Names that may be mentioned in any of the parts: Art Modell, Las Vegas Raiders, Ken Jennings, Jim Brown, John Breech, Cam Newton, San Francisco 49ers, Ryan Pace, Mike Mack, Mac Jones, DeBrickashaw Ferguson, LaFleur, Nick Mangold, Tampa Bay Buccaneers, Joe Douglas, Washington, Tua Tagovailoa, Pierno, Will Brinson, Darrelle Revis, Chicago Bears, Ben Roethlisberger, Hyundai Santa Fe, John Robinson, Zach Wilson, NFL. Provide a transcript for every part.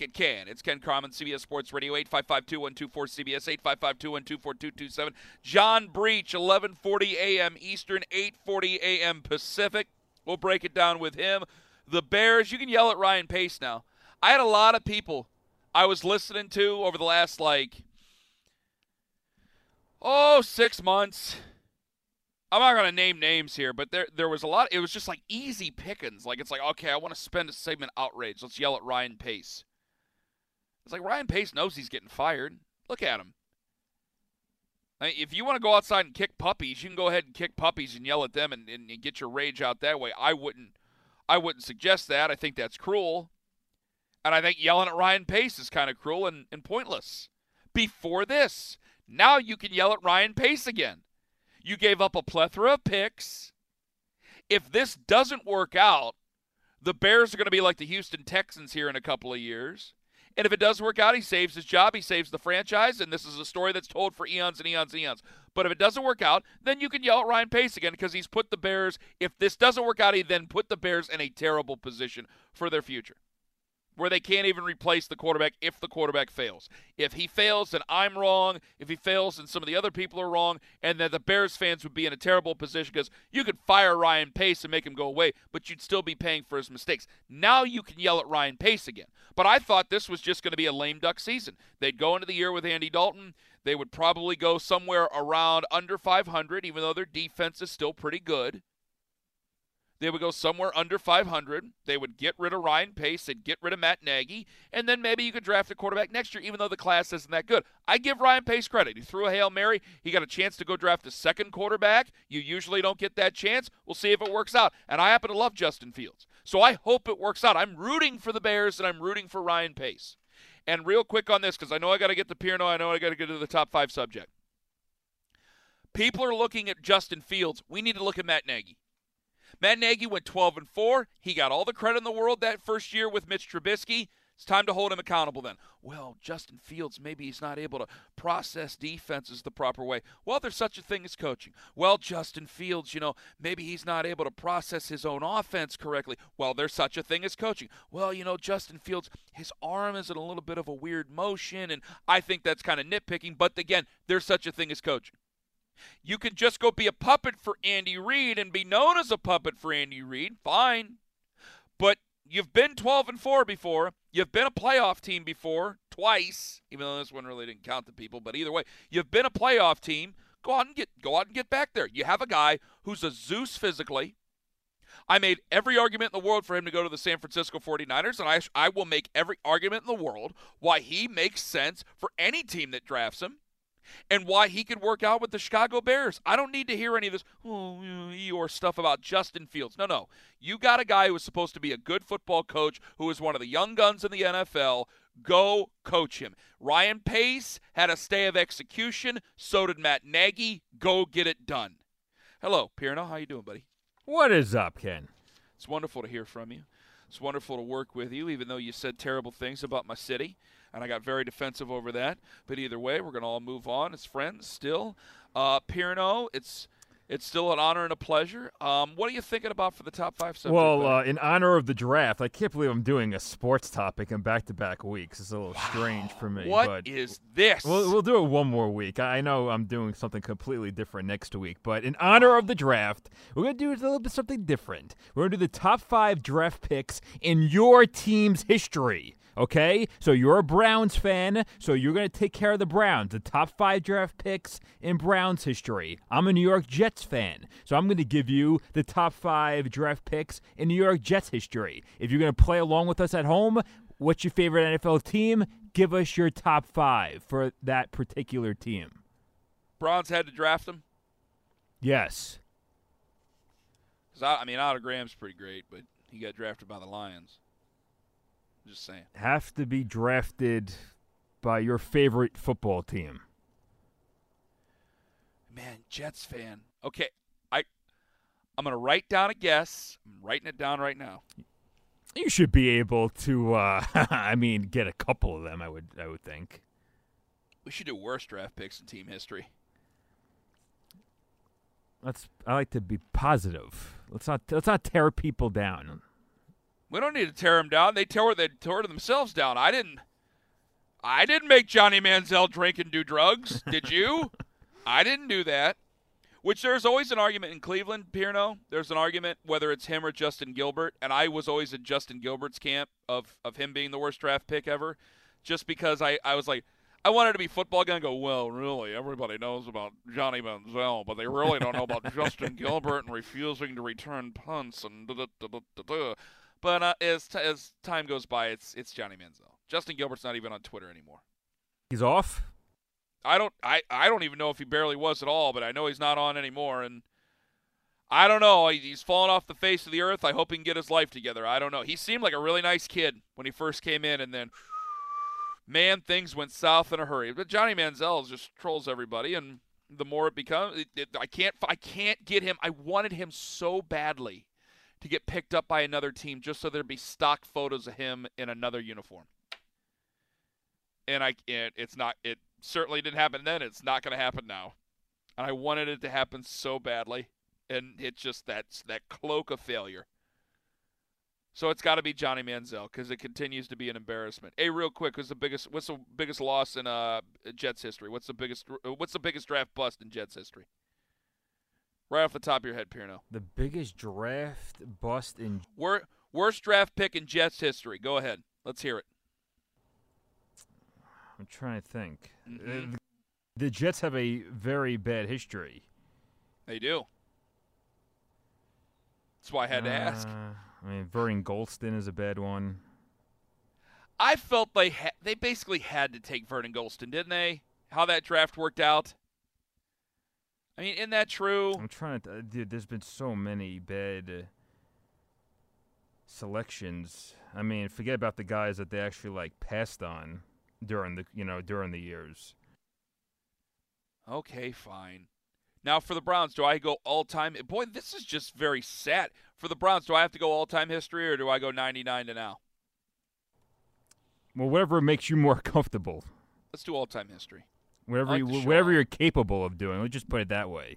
It can. It's Ken Carman, CBS Sports Radio, 855-212-4CBS, 855-212-4227. John Breech, 11:40 a.m. Eastern, 8:40 a.m. Pacific. We'll break it down with him. The Bears, you can yell at Ryan Pace now. I had a lot of people I was listening to over the last, 6 months. I'm not going to name names here, but there was a lot. It was just easy pickings. Okay, I want to spend a segment outraged. Let's yell at Ryan Pace. It's Ryan Pace knows he's getting fired. Look at him. I mean, if you want to go outside and kick puppies, you can go ahead and kick puppies and yell at them and get your rage out that way. I wouldn't suggest that. I think that's cruel. And I think yelling at Ryan Pace is kind of cruel and pointless. Before this, now you can yell at Ryan Pace again. You gave up a plethora of picks. If this doesn't work out, the Bears are going to be like the Houston Texans here in a couple of years. And if it does work out, he saves his job, he saves the franchise, and this is a story that's told for eons and eons and eons. But if it doesn't work out, then you can yell at Ryan Pace again because he's put the Bears, if this doesn't work out, he then put the Bears in a terrible position for their future where they can't even replace the quarterback if the quarterback fails. If he fails, then I'm wrong. If he fails, then some of the other people are wrong, and then the Bears fans would be in a terrible position because you could fire Ryan Pace and make him go away, but you'd still be paying for his mistakes. Now you can yell at Ryan Pace again. But I thought this was just going to be a lame duck season. They'd go into the year with Andy Dalton. They would probably go somewhere around under 500, even though their defense is still pretty good. They would go somewhere under 500. They would get rid of Ryan Pace. They'd get rid of Matt Nagy. And then maybe you could draft a quarterback next year, even though the class isn't that good. I give Ryan Pace credit. He threw a Hail Mary. He got a chance to go draft a second quarterback. You usually don't get that chance. We'll see if it works out. And I happen to love Justin Fields. So I hope it works out. I'm rooting for the Bears, and I'm rooting for Ryan Pace. And real quick on this, because I know I got to get to Pierno. I know I got to get to the top 5 subject. People are looking at Justin Fields. We need to look at Matt Nagy. Matt Nagy went 12-4. He got all the credit in the world that first year with Mitch Trubisky. It's time to hold him accountable then. Well, Justin Fields, maybe he's not able to process defenses the proper way. Well, there's such a thing as coaching. Well, Justin Fields, maybe he's not able to process his own offense correctly. Well, there's such a thing as coaching. Well, Justin Fields, his arm is in a little bit of a weird motion, and I think that's kind of nitpicking, but again, there's such a thing as coaching. You can just go be a puppet for Andy Reid and be known as a puppet for Andy Reid. Fine. But you've been 12-4 before. You've been a playoff team before, twice, even though this one really didn't count the people. But either way, you've been a playoff team. Go out and get back there. You have a guy who's a Zeus physically. I made every argument in the world for him to go to the San Francisco 49ers, and I will make every argument in the world why he makes sense for any team that drafts him. and why he could work out with the Chicago Bears. I don't need to hear any of this Eeyore stuff about Justin Fields. No. You got a guy who is supposed to be a good football coach, who is one of the young guns in the NFL. Go coach him. Ryan Pace had a stay of execution. So did Matt Nagy. Go get it done. Hello, Pierno. How you doing, buddy? What is up, Ken? It's wonderful to hear from you. It's wonderful to work with you, even though you said terrible things about my city, and I got very defensive over that. But either way, we're going to all move on as friends still. Pierno, it's still an honor and a pleasure. What are you thinking about for the top five subject? Well, in honor of the draft, I can't believe I'm doing a sports topic in back-to-back weeks. It's a little strange for me. What is this? We'll do it one more week. I know I'm doing something completely different next week, but in honor of the draft, we're going to do a little bit something different. We're going to do the top five draft picks in your team's history. Okay, so you're a Browns fan, so you're going to take care of the Browns, the top five draft picks in Browns history. I'm a New York Jets fan, so I'm going to give you the top five draft picks in New York Jets history. If you're going to play along with us at home, what's your favorite NFL team? Give us your top five for that particular team. Browns had to draft him? Yes. I mean, Otto Graham's pretty great, but he got drafted by the Lions. Just saying. Have to be drafted by your favorite football team. Man, Jets fan. Okay, I'm going to write down a guess. I'm writing it down right now. You should be able to, get a couple of them, I would think. We should do worst draft picks in team history. I like to be positive. Let's not tear people down. We don't need to tear them down. They tore themselves down. I didn't make Johnny Manziel drink and do drugs. Did you? I didn't do that. Which there's always an argument in Cleveland, Pierno. There's an argument whether it's him or Justin Gilbert. And I was always in Justin Gilbert's camp of him being the worst draft pick ever. Just because I was like, I wanted to be football guy and go, well, really, everybody knows about Johnny Manziel, but they really don't know about Justin Gilbert and refusing to return punts and da-da-da-da-da-da. But as time goes by, it's Johnny Manziel. Justin Gilbert's not even on Twitter anymore. He's off? I don't even know if he barely was at all, but I know he's not on anymore. And I don't know. He's fallen off the face of the earth. I hope he can get his life together. I don't know. He seemed like a really nice kid when he first came in, and then, man, things went south in a hurry. But Johnny Manziel just trolls everybody, and the more it becomes, I can't get him. I wanted him so badly to get picked up by another team just so there'd be stock photos of him in another uniform. And it certainly didn't happen then. It's not going to happen now. And I wanted it to happen so badly. And it's just that cloak of failure. So it's got to be Johnny Manziel because it continues to be an embarrassment. Hey, real quick, what's the biggest loss in Jets history? What's the biggest draft bust in Jets history? Right off the top of your head, Pierno. The biggest draft bust in... Worst draft pick in Jets history. Go ahead. Let's hear it. I'm trying to think. Mm-hmm. The Jets have a very bad history. They do. That's why I had to ask. I mean, Vernon Golston is a bad one. I felt they basically had to take Vernon Golston, didn't they? How that draft worked out. I mean, isn't that true? I'm trying to dude, there's been so many bad selections. I mean, forget about the guys that they actually passed on during the years. Okay, fine. Now for the Browns, do I go all time? Boy, this is just very sad. For the Browns, do I have to go all time history or do I go 99 to now? Well, whatever makes you more comfortable. Let's do all time history. Whatever you're capable of doing, let's just put it that way.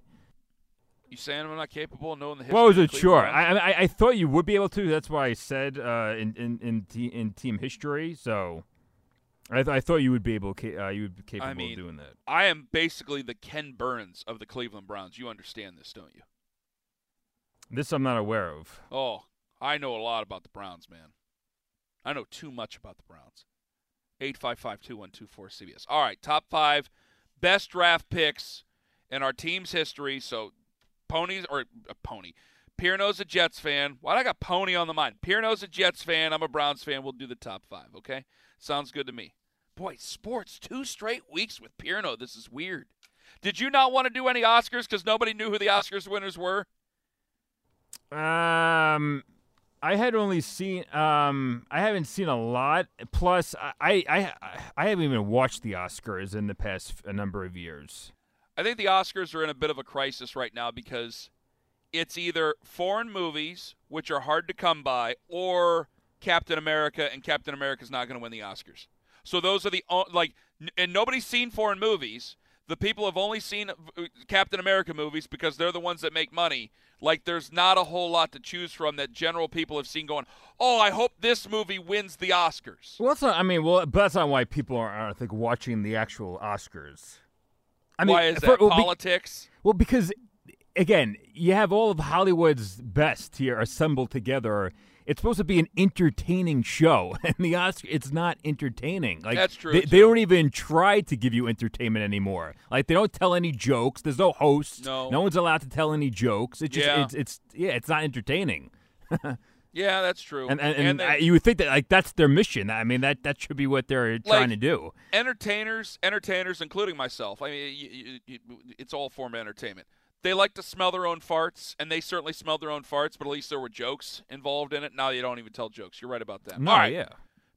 You saying I'm not capable of knowing the history? Well, was it sure? I thought you would be able to. That's why I said in team history. So I thought you would be able capable of doing that. I am basically the Ken Burns of the Cleveland Browns. You understand this, don't you? This I'm not aware of. Oh, I know a lot about the Browns, man. I know too much about the Browns. 855-2124 CBS. All right, top five best draft picks in our team's history. So, Pierno's a Jets fan. Why'd I got pony on the mind? Pierno's a Jets fan. I'm a Browns fan. We'll do the top five, okay? Sounds good to me. Boy, sports, 2 straight weeks with Pierno. This is weird. Did you not want to do any Oscars because nobody knew who the Oscars winners were? I had only seen I haven't seen a lot. Plus, I haven't even watched the Oscars in the past a number of years. I think the Oscars are in a bit of a crisis right now because it's either foreign movies, which are hard to come by, or Captain America, and Captain America's not going to win the Oscars. So those are the and nobody's seen foreign movies. The people have only seen Captain America movies because they're the ones that make money. Like, there's not a whole lot to choose from that general people have seen going, oh, I hope this movie wins the Oscars. Well, that's not, but that's not why people aren't, I think, watching the actual Oscars. I mean, why is that? Politics? Well, because, again, you have all of Hollywood's best here assembled together. It's supposed to be an entertaining show, and the Oscars, it's not entertaining. Like, that's true. They don't even try to give you entertainment anymore. Like, they don't tell any jokes. There's no host. No one's allowed to tell any jokes. It's not entertaining. Yeah, that's true. And you would think that that's their mission. I mean, that should be what they're trying to do. Entertainers, including myself. I mean, it's all form of entertainment. They like to smell their own farts, and they certainly smelled their own farts, but at least there were jokes involved in it. Now you don't even tell jokes. You're right about that. No, all right. Yeah.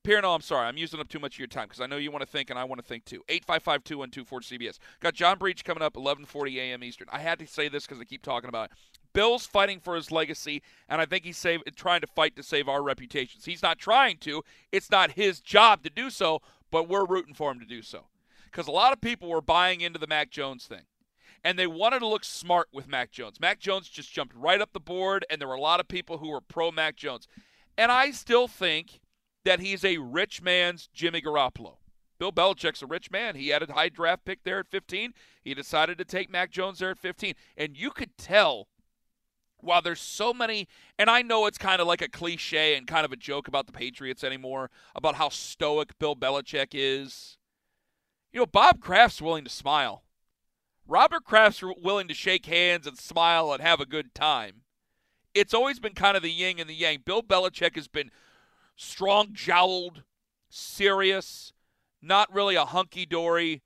Pierno, I'm sorry. I'm using up too much of your time because I know you want to think, and I want to think too. 855-212-4CBS. Got John Breech coming up 11:40 a.m. Eastern. I had to say this because I keep talking about it. Bill's fighting for his legacy, and I think he's trying to fight to save our reputations. He's not trying to. It's not his job to do so, but we're rooting for him to do so because a lot of people were buying into the Mac Jones thing. And they wanted to look smart with Mac Jones. Mac Jones just jumped right up the board, and there were a lot of people who were pro-Mac Jones. And I still think that he's a rich man's Jimmy Garoppolo. Bill Belichick's a rich man. He had a high draft pick there at 15. He decided to take Mac Jones there at 15. And you could tell, while there's so many, and I know it's kind of like a cliche and kind of a joke about the Patriots anymore, about how stoic Bill Belichick is. You know, Bob Kraft's willing to smile. Robert Kraft's willing to shake hands and smile and have a good time. It's always been kind of the yin and the yang. Bill Belichick has been strong-jowled, serious, not really a hunky-dory,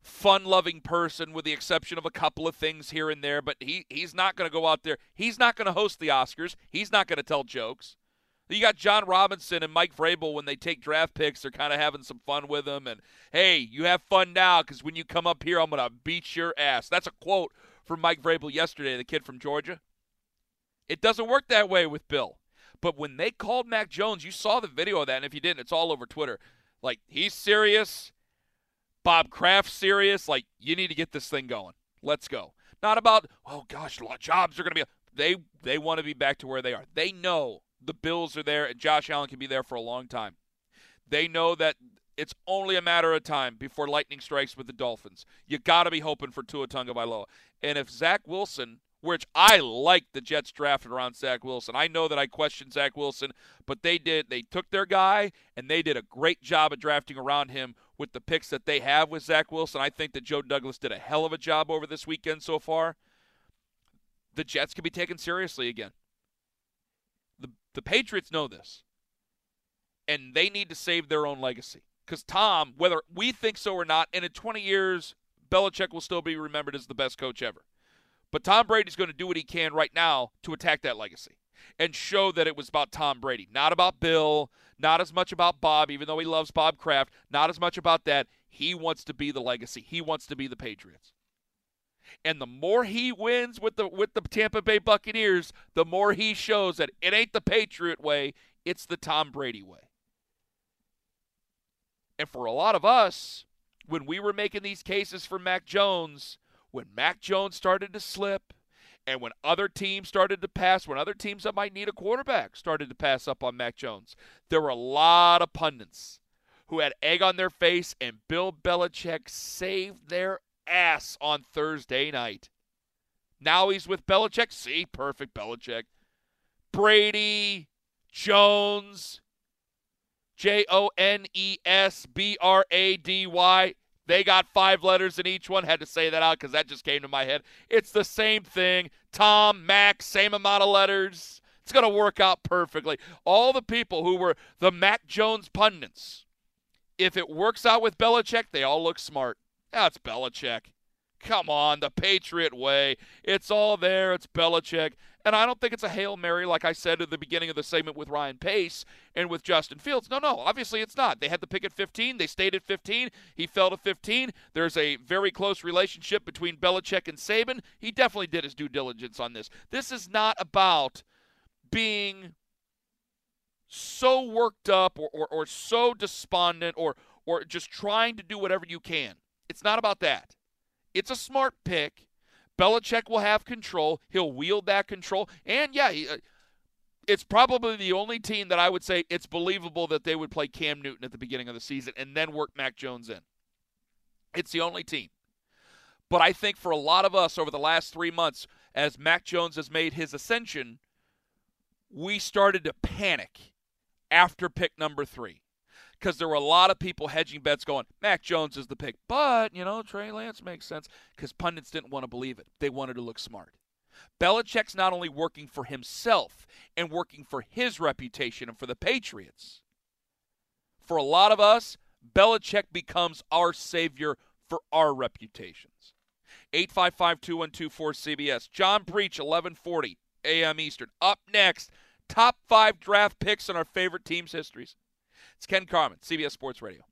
fun-loving person with the exception of a couple of things here and there, but he's not going to go out there. He's not going to host the Oscars. He's not going to tell jokes. You got John Robinson and Mike Vrabel when they take draft picks. They're kind of having some fun with them. And, hey, you have fun now because when you come up here, I'm going to beat your ass. That's a quote from Mike Vrabel yesterday, the kid from Georgia. It doesn't work that way with Bill. But when they called Mac Jones, you saw the video of that. And if you didn't, it's all over Twitter. Like, he's serious. Bob Kraft's serious. Like, you need to get this thing going. Let's go. Not about, oh, gosh, a lot of jobs are going to be – they want to be back to where they are. They know. The Bills are there, and Josh Allen can be there for a long time. They know that it's only a matter of time before lightning strikes with the Dolphins. You got to be hoping for Tua Tagovailoa. And if Zach Wilson, which I like the Jets drafted around Zach Wilson. I know that I questioned Zach Wilson, but they did. They took their guy, and they did a great job of drafting around him with the picks that they have with Zach Wilson. I think that Joe Douglas did a hell of a job over this weekend so far. The Jets can be taken seriously again. The Patriots know this, and they need to save their own legacy. Because Tom, whether we think so or not, and in 20 years, Belichick will still be remembered as the best coach ever. But Tom Brady's going to do what he can right now to attack that legacy and show that it was about Tom Brady, not about Bill, not as much about Bob, even though he loves Bob Kraft, not as much about that. He wants to be the legacy. He wants to be the Patriots. And the more he wins with the Tampa Bay Buccaneers, the more he shows that it ain't the Patriot way, it's the Tom Brady way. And for a lot of us, when we were making these cases for Mac Jones, when Mac Jones started to slip and when other teams started to pass, when other teams that might need a quarterback started to pass up on Mac Jones, there were a lot of pundits who had egg on their face, and Bill Belichick saved their ass on Thursday night. Now he's with Belichick. See, perfect Belichick. Brady, Jones, Jonesbrady. They got 5 letters in each one. Had to say that out because that just came to my head. It's the same thing. Tom, Mac, same amount of letters. It's going to work out perfectly. All the people who were the Mac Jones pundits, If it works out with Belichick, they all look smart. That's Belichick. Come on, the Patriot way. It's all there. It's Belichick. And I don't think it's a Hail Mary, like I said at the beginning of the segment with Ryan Pace and with Justin Fields. No, obviously it's not. They had the pick at 15. They stayed at 15. He fell to 15. There's a very close relationship between Belichick and Saban. He definitely did his due diligence on this. This is not about being so worked up or so despondent or just trying to do whatever you can. It's not about that. It's a smart pick. Belichick will have control. He'll wield that control. And, yeah, it's probably the only team that I would say it's believable that they would play Cam Newton at the beginning of the season and then work Mac Jones in. It's the only team. But I think for a lot of us over the last 3 months, as Mac Jones has made his ascension, we started to panic after pick number 3. Because there were a lot of people hedging bets going, Mac Jones is the pick. But, Trey Lance makes sense because pundits didn't want to believe it. They wanted to look smart. Belichick's not only working for himself and working for his reputation and for the Patriots. For a lot of us, Belichick becomes our savior for our reputations. 855-2124-CBS. John Breech, 1140 a.m. Eastern. Up next, top 5 draft picks in our favorite teams' histories. It's Ken Carman, CBS Sports Radio.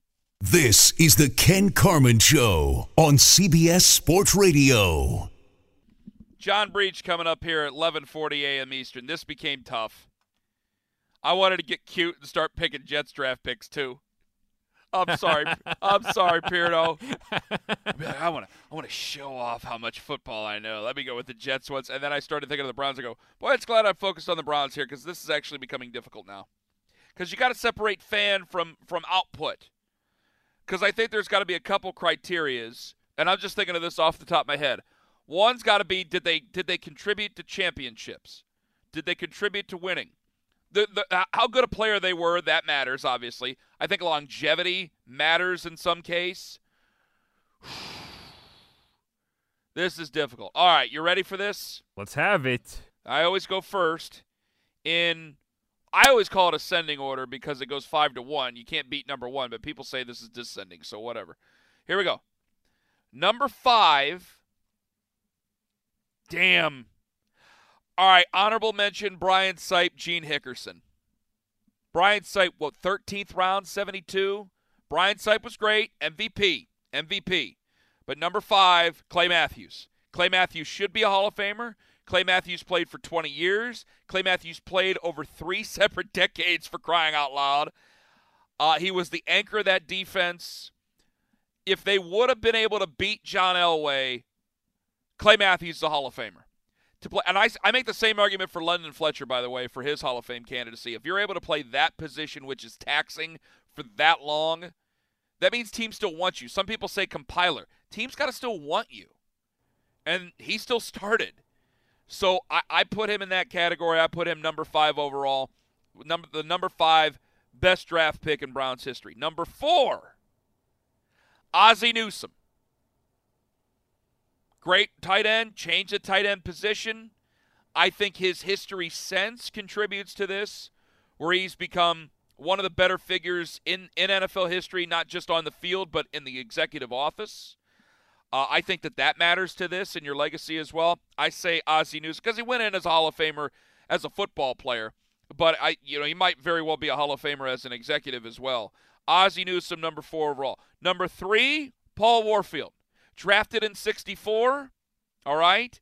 This is the Ken Carman Show on CBS Sports Radio. John Breech coming up here at 11:40 a.m. Eastern. This became tough. I wanted to get cute and start picking Jets draft picks too. I'm sorry, Pierno. I want to show off how much football I know. Let me go with the Jets once, and then I started thinking of the Browns. I go, boy, it's glad I focused on the Browns here because this is actually becoming difficult now. Because you got to separate fan from output. Because I think there's got to be a couple criterias, and I'm just thinking of this off the top of my head. One's got to be, did they contribute to championships? Did they contribute to winning? How good a player they were, that matters, obviously. I think longevity matters in some case. This is difficult. All right, you ready for this? Let's have it. I always go first I always call it ascending order because it goes 5-1. You can't beat number 1, but people say this is descending, so whatever. Here we go. Number 5. Damn. All right, honorable mention, Brian Sipe, Gene Hickerson. Brian Sipe, 13th round, 72? Brian Sipe was great, MVP. But number 5, Clay Matthews. Clay Matthews should be a Hall of Famer. Clay Matthews played for 20 years. Clay Matthews played over 3 separate decades, for crying out loud. He was the anchor of that defense. If they would have been able to beat John Elway, Clay Matthews is a Hall of Famer. And I make the same argument for London Fletcher, by the way, for his Hall of Fame candidacy. If you're able to play that position, which is taxing for that long, that means teams still want you. Some people say compiler. Teams got to still want you. And he still started. So I put him in that category. I put him number 5 overall. The number 5 best draft pick in Browns history. Number 4, Ozzie Newsome. Great tight end. Changed the tight end position. I think his history sense contributes to this, where he's become one of the better figures in NFL history, not just on the field, but in the executive office. I think that matters to this and your legacy as well. I say Ozzie Newsome because he went in as a Hall of Famer as a football player, but he might very well be a Hall of Famer as an executive as well. Ozzie Newsome, number 4 overall. Number 3, Paul Warfield, drafted in '64. All right,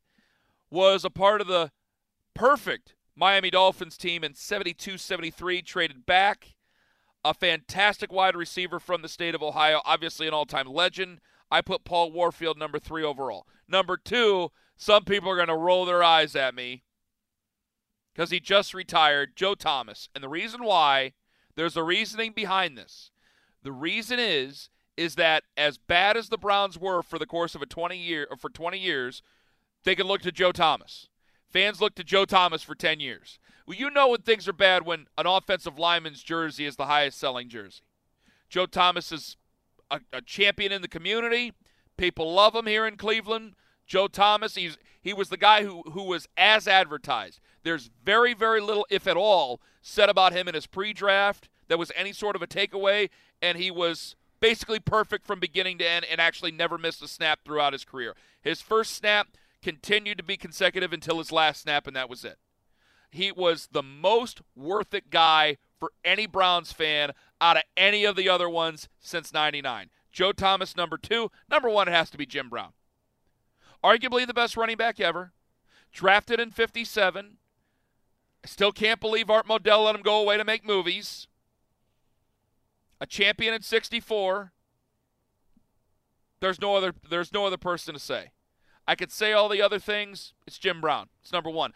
was a part of the perfect Miami Dolphins team in '72-'73. Traded back, a fantastic wide receiver from the state of Ohio. Obviously, an all-time legend. I put Paul Warfield number 3 overall. Number 2, some people are going to roll their eyes at me because he just retired, Joe Thomas. And the reason why, there's a reasoning behind this. The reason is that as bad as the Browns were for the course of 20 years, they could look to Joe Thomas. Fans looked to Joe Thomas for 10 years. Well, when things are bad when an offensive lineman's jersey is the highest-selling jersey. Joe Thomas is a champion in the community. People love him here in Cleveland. Joe Thomas, he was the guy who was as advertised. There's very, very little, if at all, said about him in his pre-draft. There was any sort of a takeaway, and he was basically perfect from beginning to end and actually never missed a snap throughout his career. His first snap continued to be consecutive until his last snap, and that was it. He was the most worth it guy for any Browns fan out of any of the other ones since 99. Joe Thomas, number two. Number one, it has to be Jim Brown. Arguably the best running back ever. Drafted in 57. I still can't believe Art Modell let him go away to make movies. A champion in 64. There's no other person to say. I could say all the other things. It's Jim Brown. It's number one.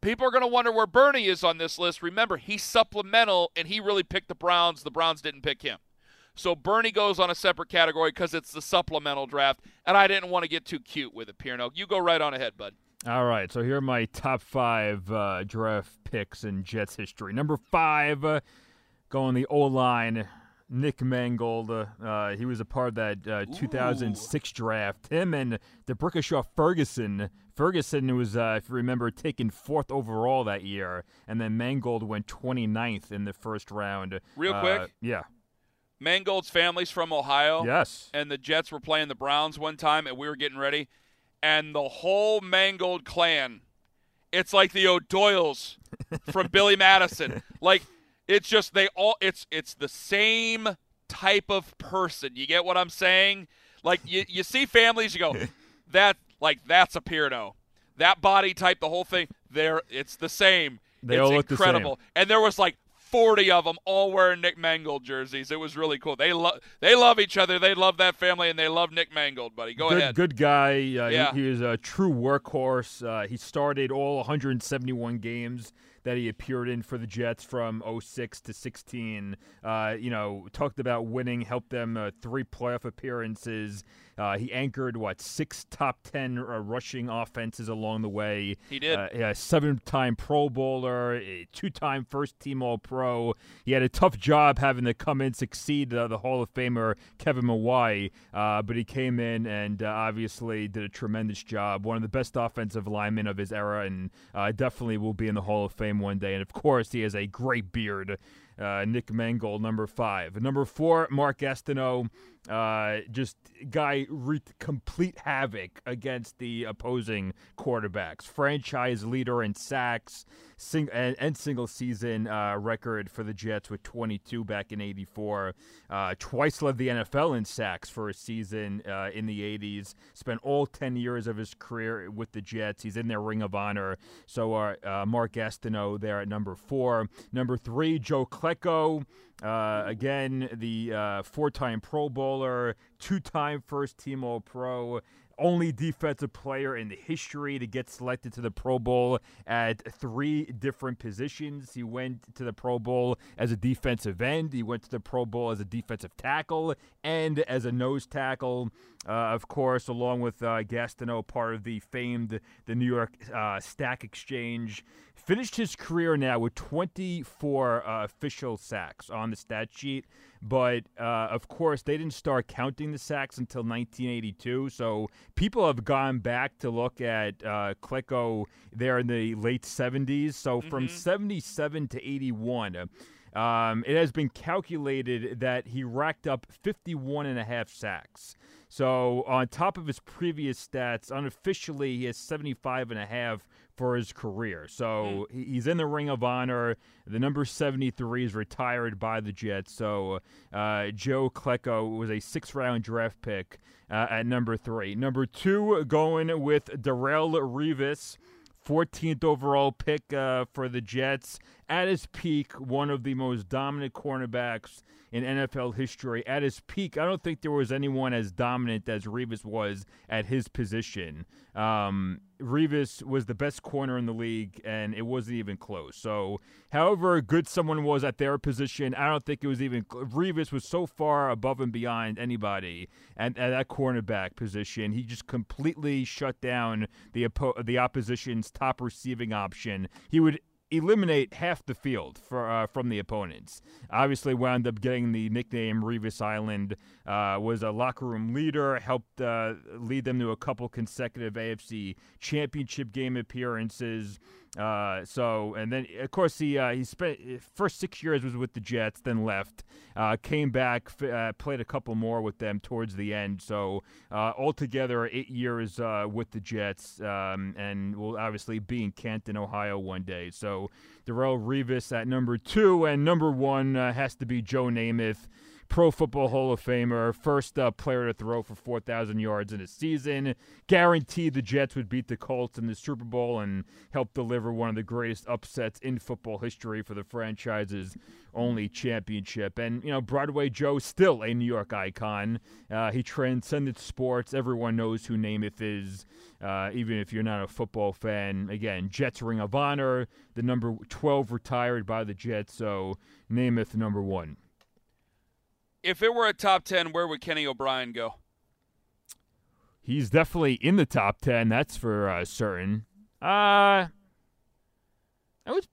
People are going to wonder where Bernie is on this list. Remember, he's supplemental, and he really picked the Browns. The Browns didn't pick him. So Bernie goes on a separate category because it's the supplemental draft, and I didn't want to get too cute with it, Pierno. You go right on ahead, bud. All right, so here are my top five draft picks in Jets history. Number five, going the O-line, Nick Mangold. He was a part of that 2006 draft. Him and DeBrickashaw Ferguson. Ferguson was, if you remember, taken fourth overall that year, and then Mangold went 29th in the first round. Real quick? Yeah. Mangold's family's from Ohio. Yes. And the Jets were playing the Browns one time, and we were getting ready. And the whole Mangold clan, it's like the O'Doyles from Billy Madison. Like, it's just they all – it's the same type of person. You get what I'm saying? Like, you see families, you go, that's a Pierno. That body type, the whole thing, it's the same. They all look incredible. The same. And there was like 40 of them all wearing Nick Mangold jerseys. It was really cool. They love each other. They love that family, and they love Nick Mangold, buddy. Go ahead. Good guy. Yeah. He was a true workhorse. He started all 171 games that he appeared in for the Jets from 06 to 16. Talked about winning, helped them three playoff appearances. He anchored, six top 10 rushing offenses along the way. He did. Seven-time Pro Bowler, a two-time first-team All-Pro. He had a tough job having to come in, succeed the Hall of Famer Kevin Mawai, but he came in and obviously did a tremendous job. One of the best offensive linemen of his era, and definitely will be in the Hall of Fame one day. And, of course, he has a great beard. Nick Mangold, number five. Number four, Mark Gastineau. Just guy wreaked complete havoc against the opposing quarterbacks. Franchise leader in sacks and single-season record for the Jets with 22 back in 84. Twice led the NFL in sacks for a season in the 80s. Spent all 10 years of his career with the Jets. He's in their Ring of Honor. So Mark Gastineau there at number four. Number three, Joe Klecko. Again, the four-time Pro Bowler, two-time first-team All-Pro, only defensive player in the history to get selected to the Pro Bowl at three different positions. He went to the Pro Bowl as a defensive end. He went to the Pro Bowl as a defensive tackle and as a nose tackle. Of course, along with Gastineau, part of the famed the New York Stack Exchange. Finished his career now with 24 official sacks on the stat sheet. But, of course, they didn't start counting the sacks until 1982. So people have gone back to look at Klecko there in the late 70s. So from 77 to 81, it has been calculated that he racked up 51 and a half sacks. So on top of his previous stats, unofficially, he has 75 and a half for his career. So he's in the Ring of Honor. The number 73 is retired by the Jets. So Joe Klecko was a sixth-round draft pick at number three. Number two, going with Darrelle Revis, 14th overall pick for the Jets. At his peak, one of the most dominant cornerbacks in NFL history. At his peak, I don't think there was anyone as dominant as Revis was at his position. Revis was the best corner in the league, and it wasn't even close. So however good someone was at their position, I don't think it was even – Revis was so far above and beyond anybody at that cornerback position. He just completely shut down the opposition's top receiving option. He would – eliminate half the field from the opponents. Obviously wound up getting the nickname Revis Island, was a locker room leader, helped lead them to a couple consecutive AFC championship game appearances. And then, of course, he spent first 6 years was with the Jets, then left, came back, played a couple more with them towards the end. So altogether, 8 years with the Jets, and will obviously be in Canton, Ohio one day. So Darrelle Revis at number two, and number one has to be Joe Namath. Pro Football Hall of Famer, first player to throw for 4,000 yards in a season. Guaranteed the Jets would beat the Colts in the Super Bowl and help deliver one of the greatest upsets in football history for the franchise's only championship. And, you know, Broadway Joe, still a New York icon. He transcended sports. Everyone knows who Namath is, even if you're not a football fan. Again, Jets Ring of Honor, the number 12 retired by the Jets, so Namath number one. If it were a top 10, where would Kenny O'Brien go? He's definitely in the top 10. That's for certain. I was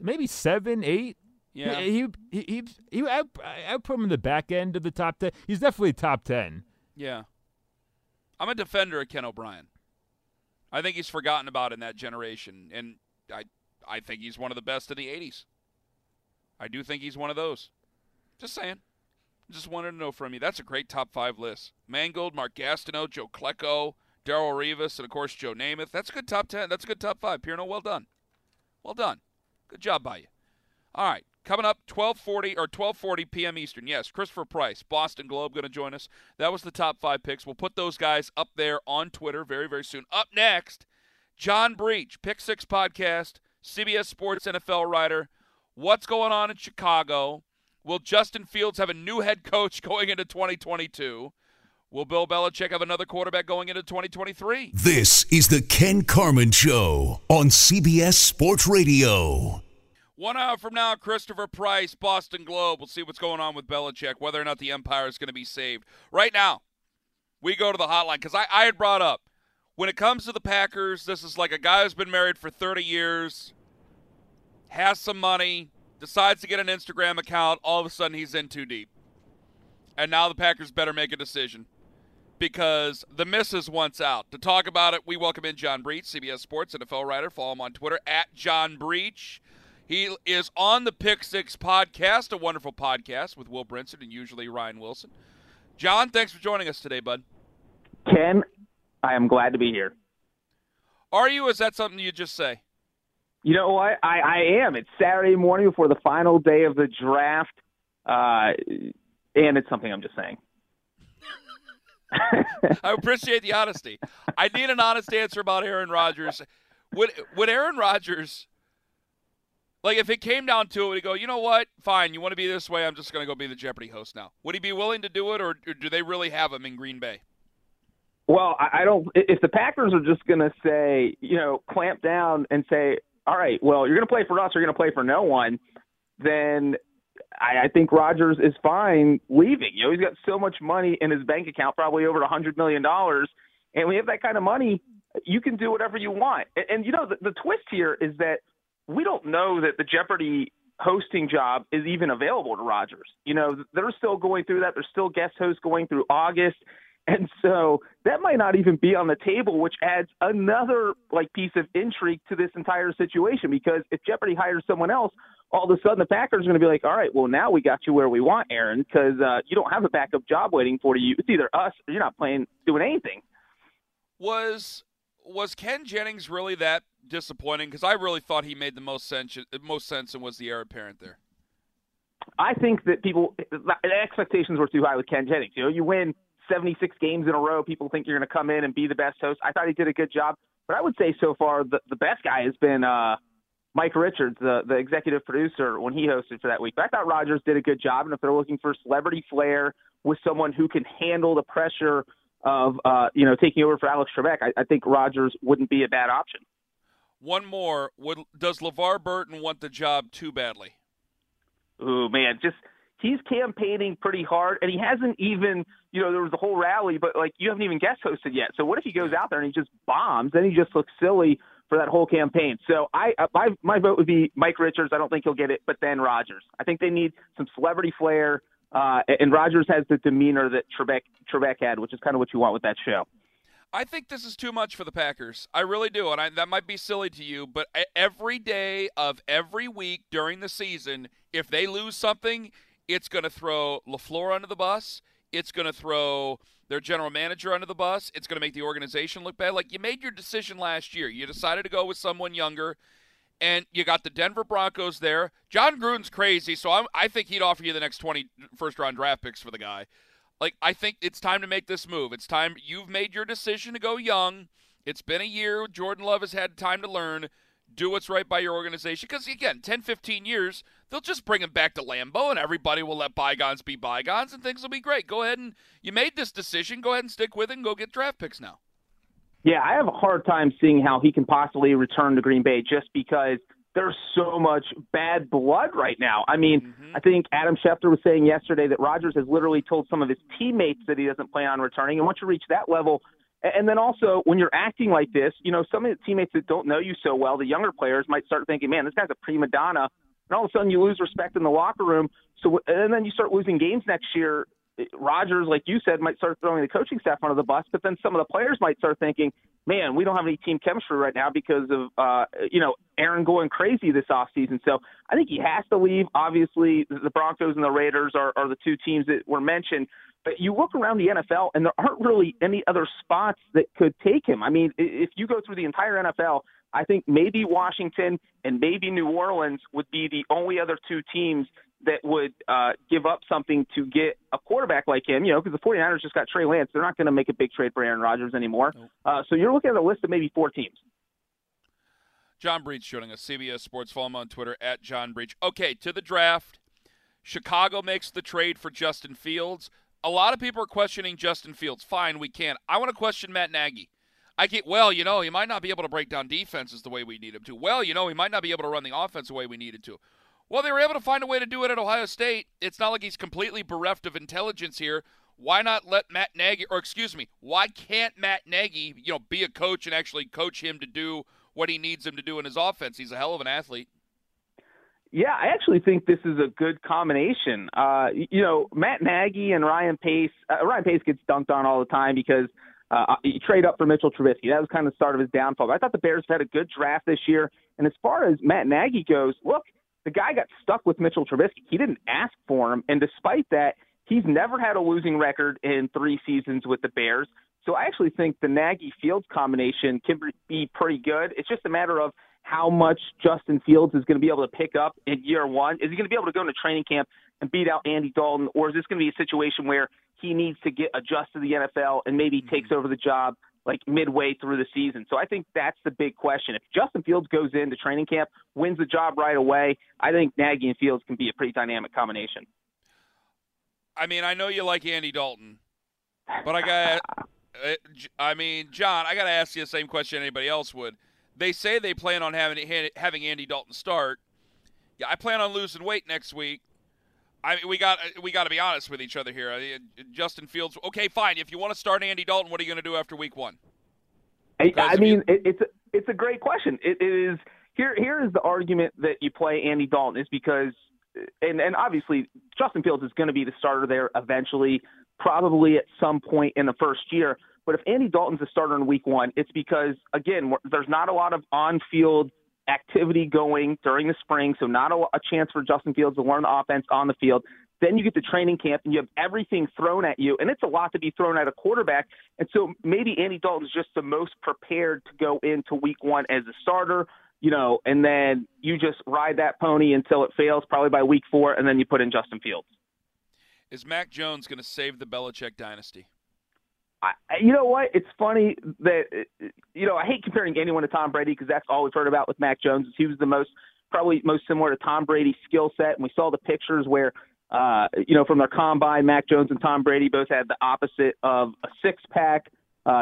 maybe 7, 8. Yeah, he I put him in the back end of the top 10. He's definitely top 10. Yeah, I'm a defender of Ken O'Brien. I think he's forgotten about in that generation, and I think he's one of the best of the '80s. I do think he's one of those. Just saying. Just wanted to know from you. That's a great top five list. Mangold, Mark Gastineau, Joe Klecko, Darrelle Revis, and, of course, Joe Namath. That's a good top 10. That's a good top five. Pierno, well done. Well done. Good job by you. All right. Coming up, 12:40 p.m. Eastern. Yes, Christopher Price, Boston Globe, going to join us. That was the top five picks. We'll put those guys up there on Twitter very, very soon. Up next, John Breech, Pick 6 podcast, CBS Sports NFL writer. What's going on in Chicago? Will Justin Fields have a new head coach going into 2022? Will Bill Belichick have another quarterback going into 2023? This is the Ken Carman Show on CBS Sports Radio. 1 hour from now, Christopher Price, Boston Globe. We'll see what's going on with Belichick, whether or not the Empire is going to be saved. Right now, we go to the hotline because I had brought up, when it comes to the Packers, this is like a guy who's been married for 30 years, has some money, decides to get an Instagram account, all of a sudden he's in too deep. And now the Packers better make a decision because the missus wants out. To talk about it, we welcome in John Breech, CBS Sports NFL writer. Follow him on Twitter, at John Breech. He is on the Pick 6 podcast, a wonderful podcast with Will Brinson and usually Ryan Wilson. John, thanks for joining us today, bud. Ken, I am glad to be here. Are you? Is that something you just say? You know what? I am. It's Saturday morning before the final day of the draft, and it's something I'm just saying. I appreciate the honesty. I need an honest answer about Aaron Rodgers. Would Aaron Rodgers, like if it came down to it, would he go, you know what, fine, you want to be this way, I'm just going to go be the Jeopardy host now. Would he be willing to do it, or do they really have him in Green Bay? Well, I don't – if the Packers are just going to say, you know, clamp down and say, all right, well, you're going to play for us or you're going to play for no one, then I think Rodgers is fine leaving. You know, he's got so much money in his bank account, probably over $100 million. And when you have that kind of money, you can do whatever you want. And you know, the twist here is that we don't know that the Jeopardy hosting job is even available to Rodgers. You know, they're still going through that. There's still guest hosts going through August. And so that might not even be on the table, which adds another like piece of intrigue to this entire situation, because if Jeopardy hires someone else, all of a sudden the Packers are going to be like, all right, well, now we got you where we want, Aaron, because you don't have a backup job waiting for you. It's either us or you're not playing, doing anything. Was Ken Jennings really that disappointing? Because I really thought he made the most sense and was the heir apparent there. I think that expectations were too high with Ken Jennings. You know, you win 76 games in a row, people think you're going to come in and be the best host. I thought he did a good job, but I would say so far the best guy has been Mike Richards, the executive producer, when he hosted for that week. But I thought Rodgers did a good job, and if they're looking for celebrity flair with someone who can handle the pressure of taking over for Alex Trebek, I think Rodgers wouldn't be a bad option. One more. Does LeVar Burton want the job too badly? Oh, man, he's campaigning pretty hard, and he hasn't even, there was the whole rally, but, like, you haven't even guest hosted yet. So what if he goes out there and he just bombs? Then he just looks silly for that whole campaign. So my vote would be Mike Richards. I don't think he'll get it, but then Rodgers. I think they need some celebrity flair, and Rodgers has the demeanor that Trebek had, which is kind of what you want with that show. I think this is too much for the Packers. I really do, and that might be silly to you, but every day of every week during the season, if they lose something, it's going to throw LaFleur under the bus. It's going to throw their general manager under the bus. It's going to make the organization look bad. Like, you made your decision last year. You decided to go with someone younger, and you got the Denver Broncos there. John Gruden's crazy, so I think he'd offer you the next 20 first-round draft picks for the guy. Like, I think it's time to make this move. It's time. You've made your decision to go young. It's been a year. Jordan Love has had time to learn. Do what's right by your organization. Because, again, 10, 15 years, they'll just bring him back to Lambeau, and everybody will let bygones be bygones, and things will be great. Go ahead and you made this decision. Go ahead and stick with it and go get draft picks now. Yeah, I have a hard time seeing how he can possibly return to Green Bay just because there's so much bad blood right now. I mean, I think Adam Schefter was saying yesterday that Rodgers has literally told some of his teammates that he doesn't plan on returning. And once you reach that level – and then also, when you're acting like this, you know, some of the teammates that don't know you so well, the younger players, might start thinking, man, this guy's a prima donna. And all of a sudden you lose respect in the locker room. So, and then you start losing games next year. Rodgers, like you said, might start throwing the coaching staff under the bus. But then some of the players might start thinking, man, we don't have any team chemistry right now because of, you know, Aaron going crazy this offseason. So I think he has to leave. Obviously, the Broncos and the Raiders are the two teams that were mentioned. But you look around the NFL, and there aren't really any other spots that could take him. I mean, if you go through the entire NFL, I think maybe Washington and maybe New Orleans would be the only other two teams that would give up something to get a quarterback like him, you know, because the 49ers just got Trey Lance. They're not going to make a big trade for Aaron Rodgers anymore. Nope. So you're looking at a list of maybe four teams. John Breech joining us, CBS Sports. Follow him on Twitter, at John Breech. Okay, to the draft. Chicago makes the trade for Justin Fields. A lot of people are questioning Justin Fields. Fine, we can. I want to question Matt Nagy. You know, he might not be able to break down defenses the way we need him to. Well, you know, he might not be able to run the offense the way we needed to. Well, they were able to find a way to do it at Ohio State. It's not like he's completely bereft of intelligence here. Why not let Matt Nagy, or excuse me, why can't Matt Nagy, you know, be a coach and actually coach him to do what he needs him to do in his offense? He's a hell of an athlete. Yeah, I actually think this is a good combination. You know, Matt Nagy and Ryan Pace. Ryan Pace gets dunked on all the time because he traded up for Mitchell Trubisky. That was kind of the start of his downfall. But I thought the Bears had a good draft this year. And as far as Matt Nagy goes, look, the guy got stuck with Mitchell Trubisky. He didn't ask for him. And despite that, he's never had a losing record in three seasons with the Bears. So I actually think the Nagy-Fields combination can be pretty good. It's just a matter of how much Justin Fields is going to be able to pick up in year one. Is he going to be able to go into training camp and beat out Andy Dalton, or is this going to be a situation where he needs to get adjusted to the NFL and maybe takes over the job like midway through the season? So I think that's the big question. If Justin Fields goes into training camp, wins the job right away, I think Nagy and Fields can be a pretty dynamic combination. I mean, I know you like Andy Dalton, but John, I got to ask you the same question anybody else would. They say they plan on having Andy Dalton start. Yeah, I plan on losing weight next week. I mean, we got to be honest with each other here. Justin Fields, okay, fine. If you want to start Andy Dalton, what are you going to do after week one? It's a great question. It is here is the argument that you play Andy Dalton is because and obviously Justin Fields is going to be the starter there eventually, probably at some point in the first year. But if Andy Dalton's a starter in week one, it's because, again, there's not a lot of on-field activity going during the spring, so not a chance for Justin Fields to learn the offense on the field. Then you get to training camp, and you have everything thrown at you, and it's a lot to be thrown at a quarterback. And so maybe Andy Dalton's just the most prepared to go into week one as a starter, you know, and then you just ride that pony until it fails, probably by week four, and then you put in Justin Fields. Is Mac Jones going to save the Belichick dynasty? You know what? It's funny that, you know, I hate comparing anyone to Tom Brady because that's all we've heard about with Mac Jones. He was the probably most similar to Tom Brady's skill set. And we saw the pictures where, you know, from their combine, Mac Jones and Tom Brady both had the opposite of a six-pack.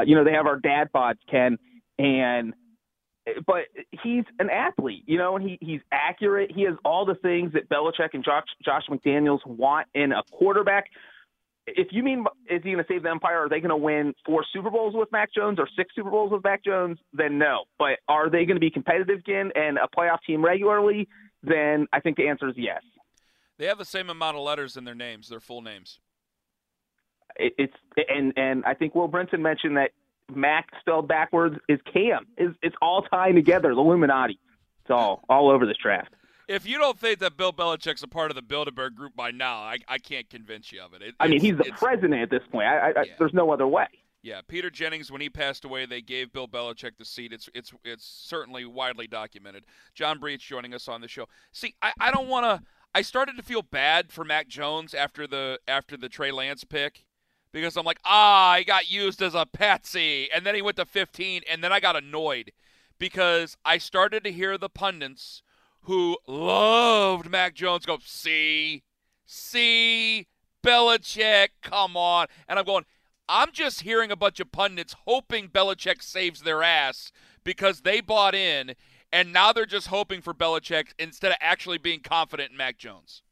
You know, they have our dad bods, Ken. But he's an athlete, you know, and he's accurate. He has all the things that Belichick and Josh McDaniels want in a quarterback. If you mean, is he going to save the empire? Are they going to win 4 Super Bowls with Mac Jones or 6 Super Bowls with Mac Jones? Then no. But are they going to be competitive again and a playoff team regularly? Then I think the answer is yes. They have the same amount of letters in their names, their full names. And I think Will Brinson mentioned that Mac spelled backwards is Cam. It's all tying together, the Illuminati. It's all over this draft. If you don't think that Bill Belichick's a part of the Bilderberg group by now, I can't convince you of it. I mean, he's the president at this point. There's no other way. Yeah, Peter Jennings, when he passed away, they gave Bill Belichick the seat. It's certainly widely documented. John Breech joining us on the show. See, I don't want to – I started to feel bad for Mac Jones after the Trey Lance pick because I'm like, he got used as a patsy, and then he went to 15, and then I got annoyed because I started to hear the pundits who loved Mac Jones go, see, Belichick, come on. And I'm going – I'm just hearing a bunch of pundits hoping Belichick saves their ass because they bought in, and now they're just hoping for Belichick instead of actually being confident in Mac Jones.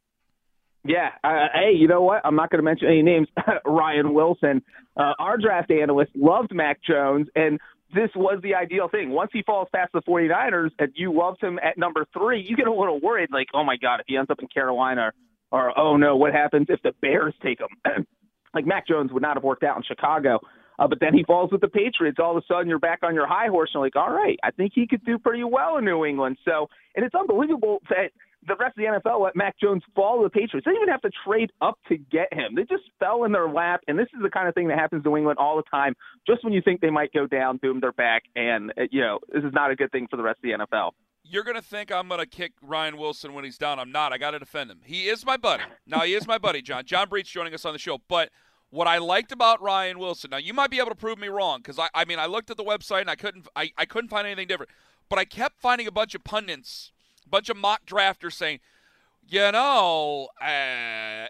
Yeah. Hey, you know what? I'm not going to mention any names. Ryan Wilson, our draft analyst, loved Mac Jones, and this was the ideal thing. Once he falls past the 49ers and you loved him at number 3, you get a little worried, like, oh, my God, if he ends up in Carolina, or oh, no, what happens if the Bears take him? Like, Mac Jones would not have worked out in Chicago, but then he falls with the Patriots. All of a sudden, you're back on your high horse, and you're like, all right, I think he could do pretty well in New England. So, and it's unbelievable that the rest of the NFL let Mac Jones fall to the Patriots. They didn't even have to trade up to get him. They just fell in their lap, and this is the kind of thing that happens in New England all the time. Just when you think they might go down, boom, they're back, and, you know, this is not a good thing for the rest of the NFL. You're going to think I'm going to kick Ryan Wilson when he's down. I'm not. I got to defend him. He is my buddy. Now, he is my buddy, John. John Breech joining us on the show. But what I liked about Ryan Wilson, now you might be able to prove me wrong because, I looked at the website and I couldn't find anything different. But I kept finding a bunch of pundits, a bunch of mock drafters saying, you know,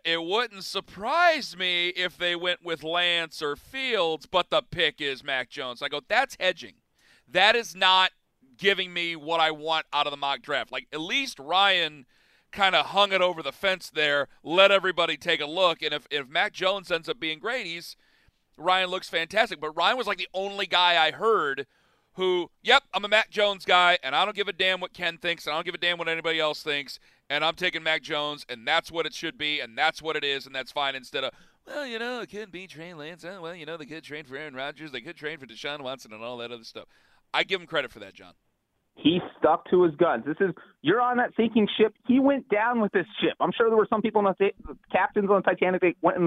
it wouldn't surprise me if they went with Lance or Fields, but the pick is Mac Jones. I go, that's hedging. That is not giving me what I want out of the mock draft. Like, at least Ryan kind of hung it over the fence there, let everybody take a look, and if Mac Jones ends up being great, Ryan looks fantastic. But Ryan was like the only guy I heard who, yep, I'm a Mac Jones guy, and I don't give a damn what Ken thinks, and I don't give a damn what anybody else thinks, and I'm taking Mac Jones, and that's what it should be, and that's what it is, and that's fine, instead of, well, you know, it could be Trey Lance, well, you know, they could trade for Aaron Rodgers, they could trade for Deshaun Watson and all that other stuff. I give him credit for that, John. He stuck to his guns. You're on that sinking ship. He went down with this ship. I'm sure there were some people, the captains on the Titanic, they went in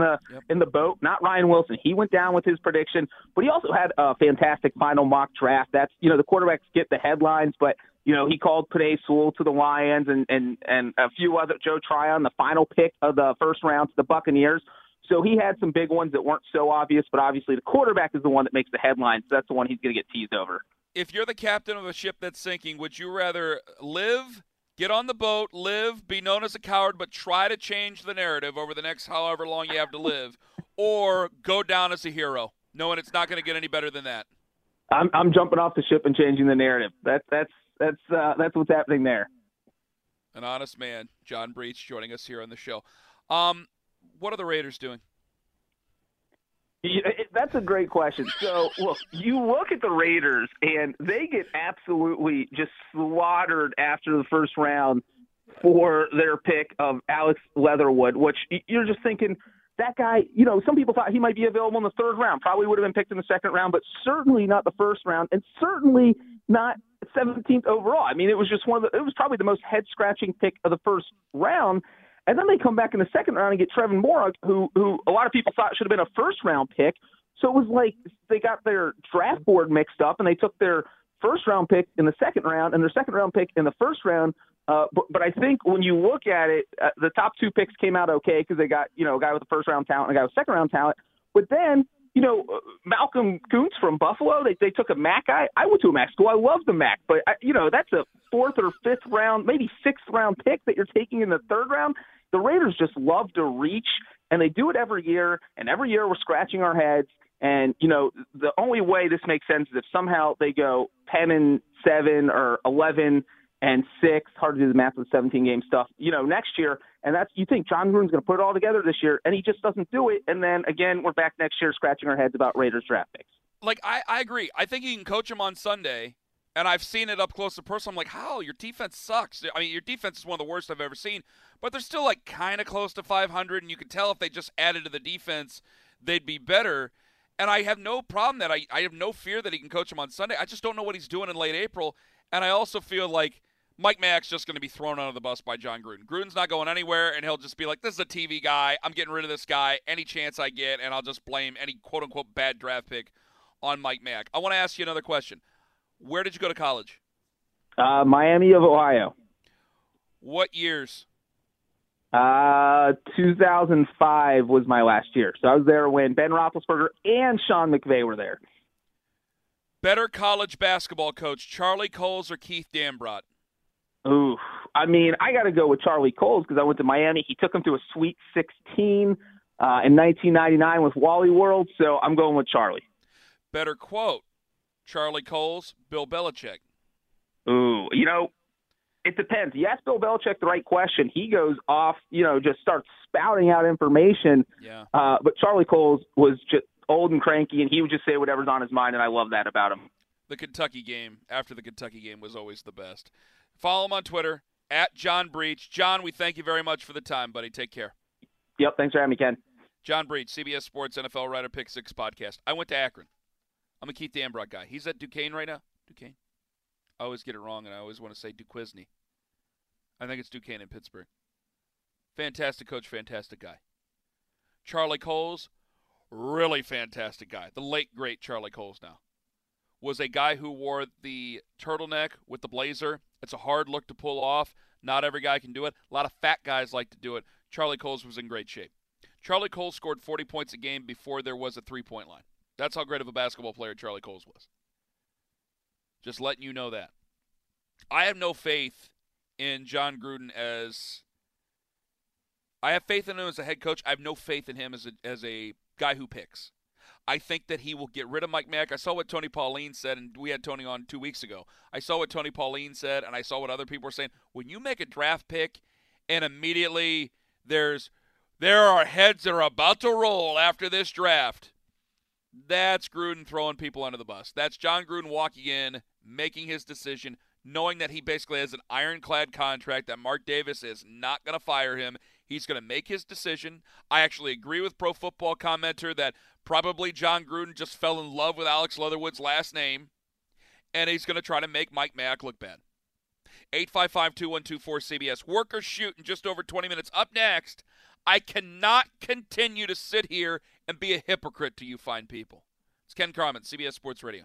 the boat. Not Ryan Wilson. He went down with his prediction, but he also had a fantastic final mock draft. That's, you know, the quarterbacks get the headlines, but you know, he called Penei Sewell to the Lions and a few other, Joe Tryon, the final pick of the first round to the Buccaneers. So he had some big ones that weren't so obvious, but obviously the quarterback is the one that makes the headlines. So that's the one he's going to get teased over. If you're the captain of a ship that's sinking, would you rather get on the boat, be known as a coward, but try to change the narrative over the next however long you have to live, or go down as a hero, knowing it's not going to get any better than that? I'm jumping off the ship and changing the narrative. That's what's happening there. An honest man, John Breech, joining us here on the show. What are the Raiders doing? That's a great question. So, look, you look at the Raiders, and they get absolutely just slaughtered after the first round for their pick of Alex Leatherwood, which you're just thinking that guy, you know, some people thought he might be available in the third round, probably would have been picked in the second round, but certainly not the first round and certainly not 17th overall. I mean, it was just it was probably the most head-scratching pick of the first round. And then they come back in the second round and get Trevin Moore, who a lot of people thought should have been a first-round pick. So it was like they got their draft board mixed up, and they took their first-round pick in the second round and their second-round pick in the first round. But I think when you look at it, the top two picks came out okay because they got, you know, a guy with a first-round talent and a guy with second-round talent. But then, you know, Malcolm Kuntz from Buffalo, they took a Mac guy. I went to a Mac school. I love the Mac. But, you know, that's a fourth or fifth round, maybe sixth-round pick that you're taking in the third round. The Raiders just love to reach, and they do it every year, and every year we're scratching our heads. And, you know, the only way this makes sense is if somehow they go 10-7 or 11-6, hard to do the math with 17-game stuff, you know, next year. And that's, you think John Gruden's going to put it all together this year, and he just doesn't do it. And then, again, we're back next year scratching our heads about Raiders draft picks. Like, I agree. I think you can coach him on Sunday. And I've seen it up close and personal. I'm like, how? Your defense sucks. I mean, your defense is one of the worst I've ever seen. But they're still, like, kind of close to .500, and you can tell if they just added to the defense, they'd be better. And I have no problem that I have no fear that he can coach him on Sunday. I just don't know what he's doing in late April. And I also feel like Mike Mack's just going to be thrown under the bus by John Gruden. Gruden's not going anywhere, and he'll just be like, this is a TV guy. I'm getting rid of this guy any chance I get, and I'll just blame any quote-unquote bad draft pick on Mike Mack. I want to ask you another question. Where did you go to college? Miami of Ohio. What years? 2005 was my last year. So I was there when Ben Roethlisberger and Sean McVay were there. Better college basketball coach, Charlie Coles or Keith Dambrot? Ooh, I mean, I got to go with Charlie Coles because I went to Miami. He took him to a Sweet 16 in 1999 with Wally World, so I'm going with Charlie. Better quote, Charlie Coles, Bill Belichick? Ooh, you know, it depends. You ask Bill Belichick the right question, he goes off, you know, just starts spouting out information. Yeah. But Charlie Coles was just old and cranky, and he would just say whatever's on his mind, and I love that about him. The Kentucky game, after the Kentucky game, was always the best. Follow him on Twitter, at John Breech. John, we thank you very much for the time, buddy. Take care. Yep, thanks for having me, Ken. John Breech, CBS Sports NFL writer, Pick 6 podcast. I went to Akron. I'm a Keith Dambrot guy. He's at Duquesne right now. Duquesne. I always get it wrong, and I always want to say Duquesne. I think it's Duquesne in Pittsburgh. Fantastic coach, fantastic guy. Charlie Coles, really fantastic guy. The late, great Charlie Coles now. Was a guy who wore the turtleneck with the blazer. It's a hard look to pull off. Not every guy can do it. A lot of fat guys like to do it. Charlie Coles was in great shape. Charlie Coles scored 40 points a game before there was a three-point line. That's how great of a basketball player Charlie Coles was. Just letting you know that. I have no faith in John Gruden as – I have faith in him as a head coach. I have no faith in him as a guy who picks. I think that he will get rid of Mike Mack. I saw what Tony Pauline said, and we had Tony on 2 weeks ago. I saw what Tony Pauline said, and I saw what other people were saying. When you make a draft pick and immediately there are heads that are about to roll after this draft, that's Gruden throwing people under the bus. That's John Gruden walking in, making his decision, knowing that he basically has an ironclad contract, that Mark Davis is not going to fire him. He's going to make his decision. I actually agree with Pro Football Commenter that probably John Gruden just fell in love with Alex Leatherwood's last name, and he's going to try to make Mike Mack look bad. 855-2124-CBS. Work or shoot in just over 20 minutes. Up next, I cannot continue to sit here and be a hypocrite to you fine people. It's Ken Carman, CBS Sports Radio.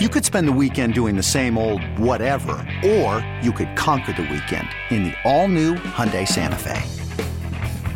You could spend the weekend doing the same old whatever, or you could conquer the weekend in the all-new Hyundai Santa Fe.